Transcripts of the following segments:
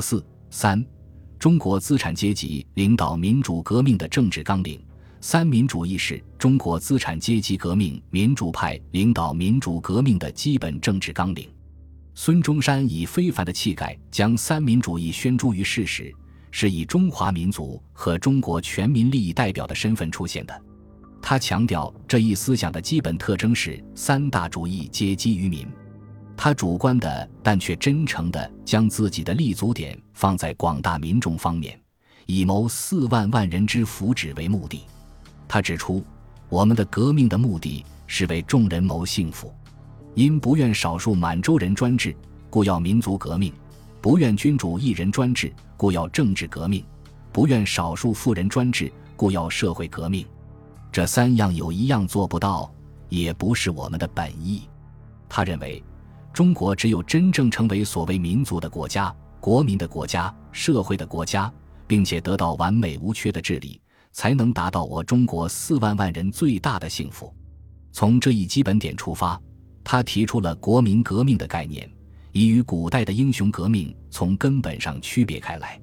543中国资产阶级领导民主革命的政治纲领。三、民主意识，中国资产阶级革命民主派领导民主革命的基本政治纲领。孙中山以非凡的气概将三民主义宣诸于世时，是以中华民族和中国全民利益代表的身份出现的。他强调这一思想的基本特征是三大主义皆基于民。他主观的但却真诚的将自己的立足点放在广大民众方面，以谋4万万人之福祉为目的。他指出，我们的革命的目的是为众人谋幸福，因不愿少数满洲人专制，故要民族革命；不愿君主一人专制，故要政治革命；不愿少数富人专制，故要社会革命。这三样有一样做不到，也不是我们的本意。他认为中国只有真正成为所谓民族的国家、国民的国家、社会的国家，并且得到完美无缺的治理，才能达到我中国4万万人最大的幸福。从这一基本点出发，他提出了国民革命的概念，以与古代的英雄革命从根本上区别开来。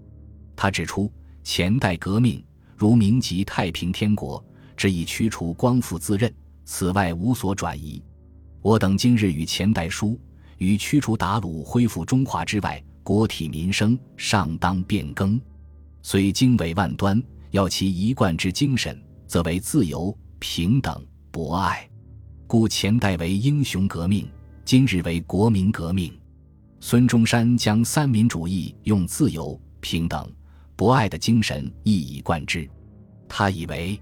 他指出，前代革命如明及太平天国，只以驱除光复自认，此外无所转移。我等今日与前代书与驱除鞑虏恢复中华之外，国体民生上当变更，虽经纬万端，要其一贯之精神，则为自由、平等、博爱。故前代为英雄革命，今日为国民革命。孙中山将三民主义用自由、平等、博爱的精神一以贯之。他以为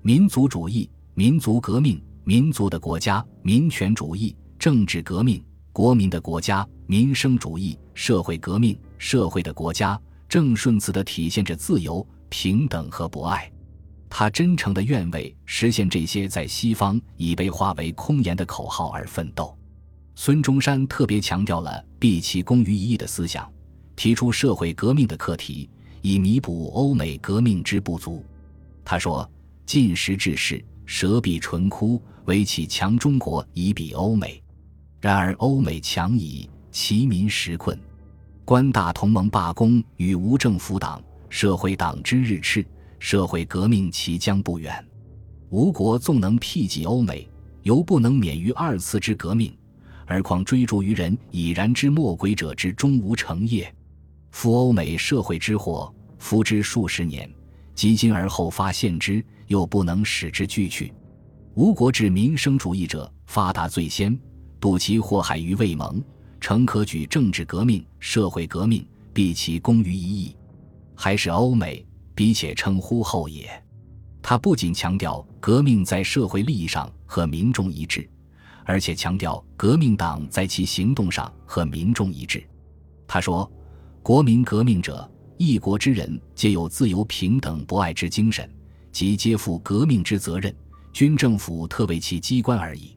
民族主义、民族革命、民族的国家、民权主义、政治革命、国民的国家、民生主义、社会革命、社会的国家，正顺次地体现着自由、平等和博爱。他真诚的愿为实现这些在西方已被化为空言的口号而奋斗。孙中山特别强调了毕其功于一役的思想，提出社会革命的课题，以弥补欧美革命之不足。他说，尽时致仕，舌必唇枯，唯其强中国以比欧美。然而欧美强矣，其民实困。官大同盟罢工与无政府党、社会党之日赤，社会革命其将不远。吴国纵能辟及欧美，犹不能免于2次之革命，而况追逐于人已然之末轨者之终无成也。夫欧美社会之祸，夫之数十年，及今而后发现之，又不能使之俱去。吴国之民生主义者发达最先，睹其祸害于未萌，诚可举政治革命、社会革命，毕其功于一役。还是欧美，彼且称呼后也。他不仅强调革命在社会利益上和民众一致，而且强调革命党在其行动上和民众一致。他说，国民革命者，一国之人皆有自由、平等、博爱之精神，即皆负革命之责任，军政府特为其机关而已。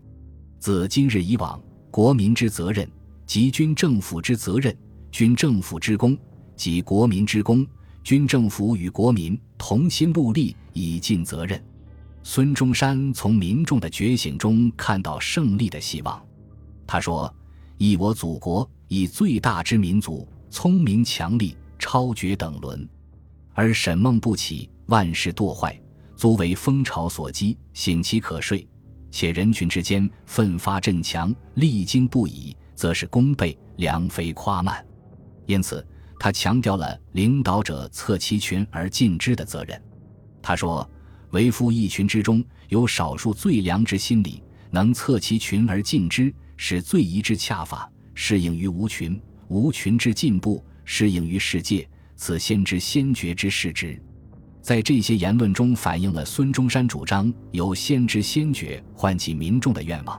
自今日以往，国民之责任即军政府之责任，军政府之功即国民之功，军政府与国民同心戮力，以尽责任。孙中山从民众的觉醒中看到胜利的希望。他说，以我祖国，以最大之民族，聪明强力，超绝等伦，而沈梦不起，万事堕坏，足为风潮所激，醒其可睡。且人群之间奋发振强，励精不已，则是功倍，良非夸慢。因此他强调了领导者策其群而进之的责任。他说，为夫一群之中有少数最良之心理，能策其群而进之，使最宜之恰法，适应于无群，无群之进步，适应于世界，此先知先觉之事之。在这些言论中反映了孙中山主张由先知先觉唤起民众的愿望。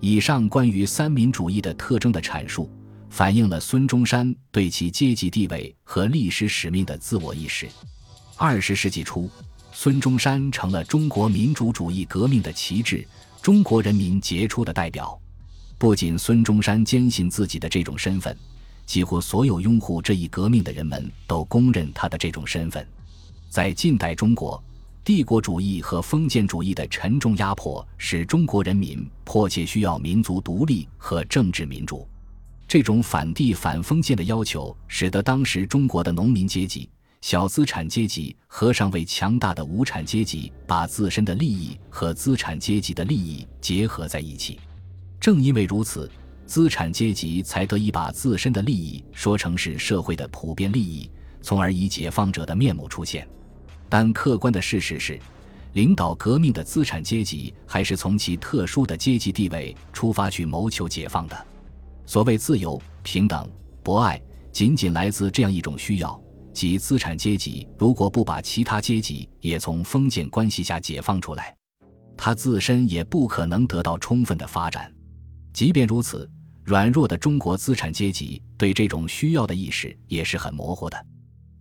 以上关于三民主义的特征的阐述，反映了孙中山对其阶级地位和历史使命的自我意识。20世纪初，孙中山成了中国民主主义革命的旗帜，中国人民杰出的代表。不仅孙中山坚信自己的这种身份，几乎所有拥护这一革命的人们都公认他的这种身份。在近代中国，帝国主义和封建主义的沉重压迫使中国人民迫切需要民族独立和政治民主。这种反地反封建的要求使得当时中国的农民阶级、小资产阶级和尚为强大的无产阶级把自身的利益和资产阶级的利益结合在一起。正因为如此，资产阶级才得以把自身的利益说成是社会的普遍利益，从而以解放者的面目出现。但客观的事实是，领导革命的资产阶级还是从其特殊的阶级地位出发去谋求解放的。所谓自由、平等、博爱，仅仅来自这样一种需要，即资产阶级如果不把其他阶级也从封建关系下解放出来，他自身也不可能得到充分的发展。即便如此，软弱的中国资产阶级对这种需要的意识也是很模糊的。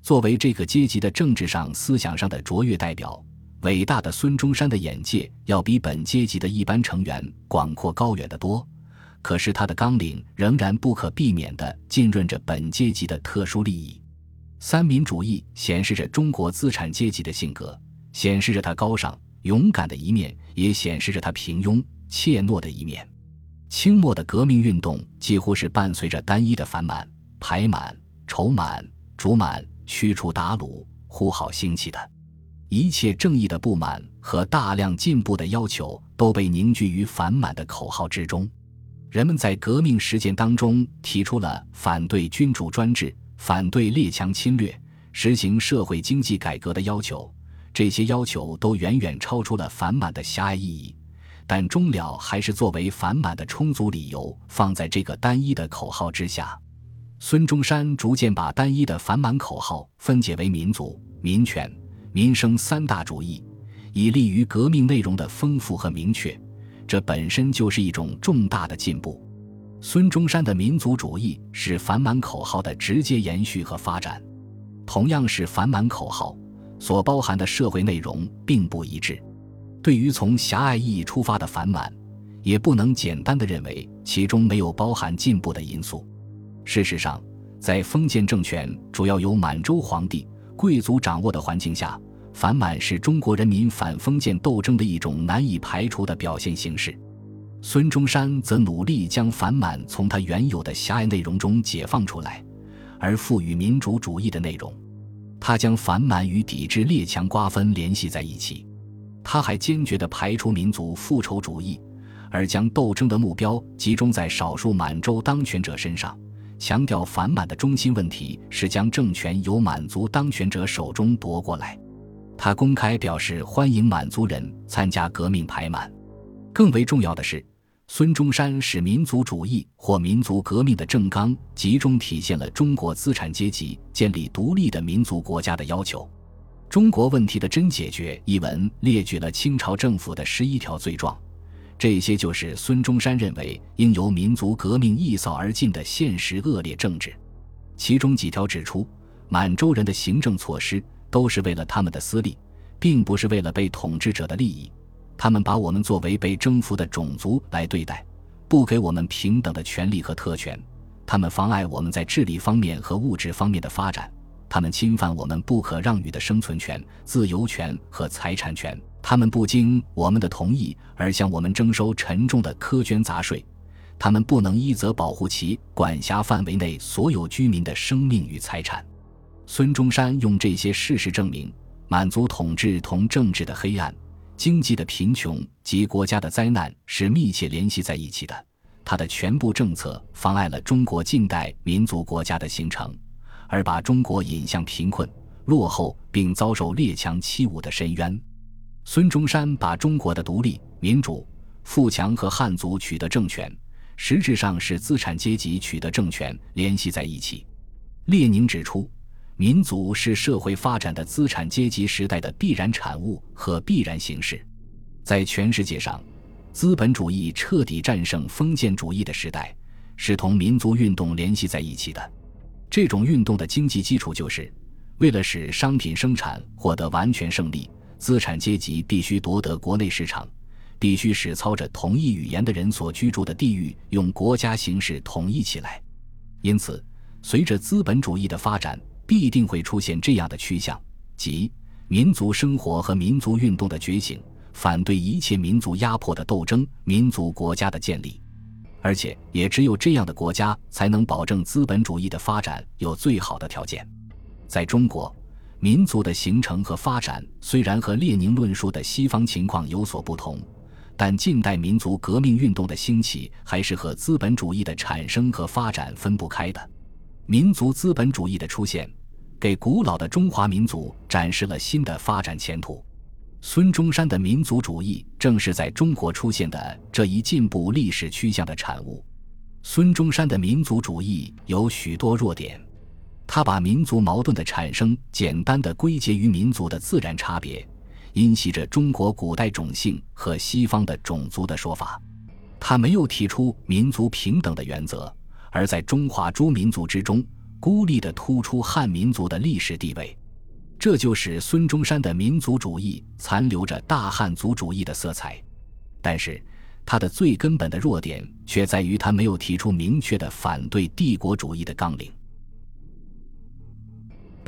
作为这个阶级的政治上、思想上的卓越代表，伟大的孙中山的眼界要比本阶级的一般成员广阔高远得多，可是他的纲领仍然不可避免地浸润着本阶级的特殊利益。三民主义显示着中国资产阶级的性格，显示着他高尚、勇敢的一面，也显示着他平庸、怯懦的一面。清末的革命运动几乎是伴随着单一的反满、排满、仇满、逐满、驱除鞑虏、呼号兴起的。一切正义的不满和大量进步的要求都被凝聚于反满的口号之中。人们在革命实践当中提出了反对君主专制、反对列强侵略、实行社会经济改革的要求，这些要求都远远超出了反满的狭隘意义，但终了还是作为反满的充足理由放在这个单一的口号之下。孙中山逐渐把单一的反满口号分解为民族、民权、民生三大主义，以利于革命内容的丰富和明确，这本身就是一种重大的进步。孙中山的民族主义是反满口号的直接延续和发展。同样是反满口号，所包含的社会内容并不一致。对于从狭隘意义出发的反满，也不能简单地认为其中没有包含进步的因素。事实上，在封建政权主要由满洲皇帝、贵族掌握的环境下，反满是中国人民反封建斗争的一种难以排除的表现形式。孙中山则努力将反满从它原有的狭隘内容中解放出来，而赋予民主主义的内容。他将反满与抵制列强瓜分联系在一起。他还坚决地排除民族复仇主义，而将斗争的目标集中在少数满洲当权者身上，强调反满的中心问题是将政权由满族当权者手中夺过来。他公开表示欢迎满族人参加革命排满。更为重要的是，孙中山使民族主义或民族革命的政纲集中体现了中国资产阶级建立独立的民族国家的要求。中国问题的真解决一文列举了清朝政府的11条罪状，这些就是孙中山认为应由民族革命一扫而尽的现实恶劣政治。其中几条指出，满洲人的行政措施都是为了他们的私利，并不是为了被统治者的利益，他们把我们作为被征服的种族来对待，不给我们平等的权利和特权，他们妨碍我们在智力方面和物质方面的发展，他们侵犯我们不可让予的生存权、自由权和财产权，他们不经我们的同意而向我们征收沉重的苛捐杂税，他们不能依责保护其管辖范围内所有居民的生命与财产。孙中山用这些事实证明，满族统治同政治的黑暗、经济的贫穷及国家的灾难是密切联系在一起的，他的全部政策妨碍了中国近代民族国家的形成，而把中国引向贫困、落后并遭受列强欺侮的深渊。孙中山把中国的独立、民主、富强和汉族取得政权，实质上是资产阶级取得政权联系在一起。列宁指出，民族是社会发展的资产阶级时代的必然产物和必然形式。在全世界上，资本主义彻底战胜封建主义的时代，是同民族运动联系在一起的。这种运动的经济基础就是，为了使商品生产获得完全胜利，资产阶级必须夺得国内市场，必须使操着同一语言的人所居住的地域用国家形式统一起来。因此，随着资本主义的发展，必定会出现这样的趋向，即民族生活和民族运动的觉醒，反对一切民族压迫的斗争，民族国家的建立。而且也只有这样的国家才能保证资本主义的发展有最好的条件。在中国，民族的形成和发展虽然和列宁论述的西方情况有所不同，但近代民族革命运动的兴起还是和资本主义的产生和发展分不开的。民族资本主义的出现，给古老的中华民族展示了新的发展前途。孙中山的民族主义正是在中国出现的这一进步历史趋向的产物。孙中山的民族主义有许多弱点，他把民族矛盾的产生简单地归结于民族的自然差别，因袭着中国古代种姓和西方的种族的说法。他没有提出民族平等的原则，而在中华诸民族之中孤立地突出汉民族的历史地位，这就使孙中山的民族主义残留着大汉族主义的色彩。但是他的最根本的弱点却在于他没有提出明确的反对帝国主义的纲领。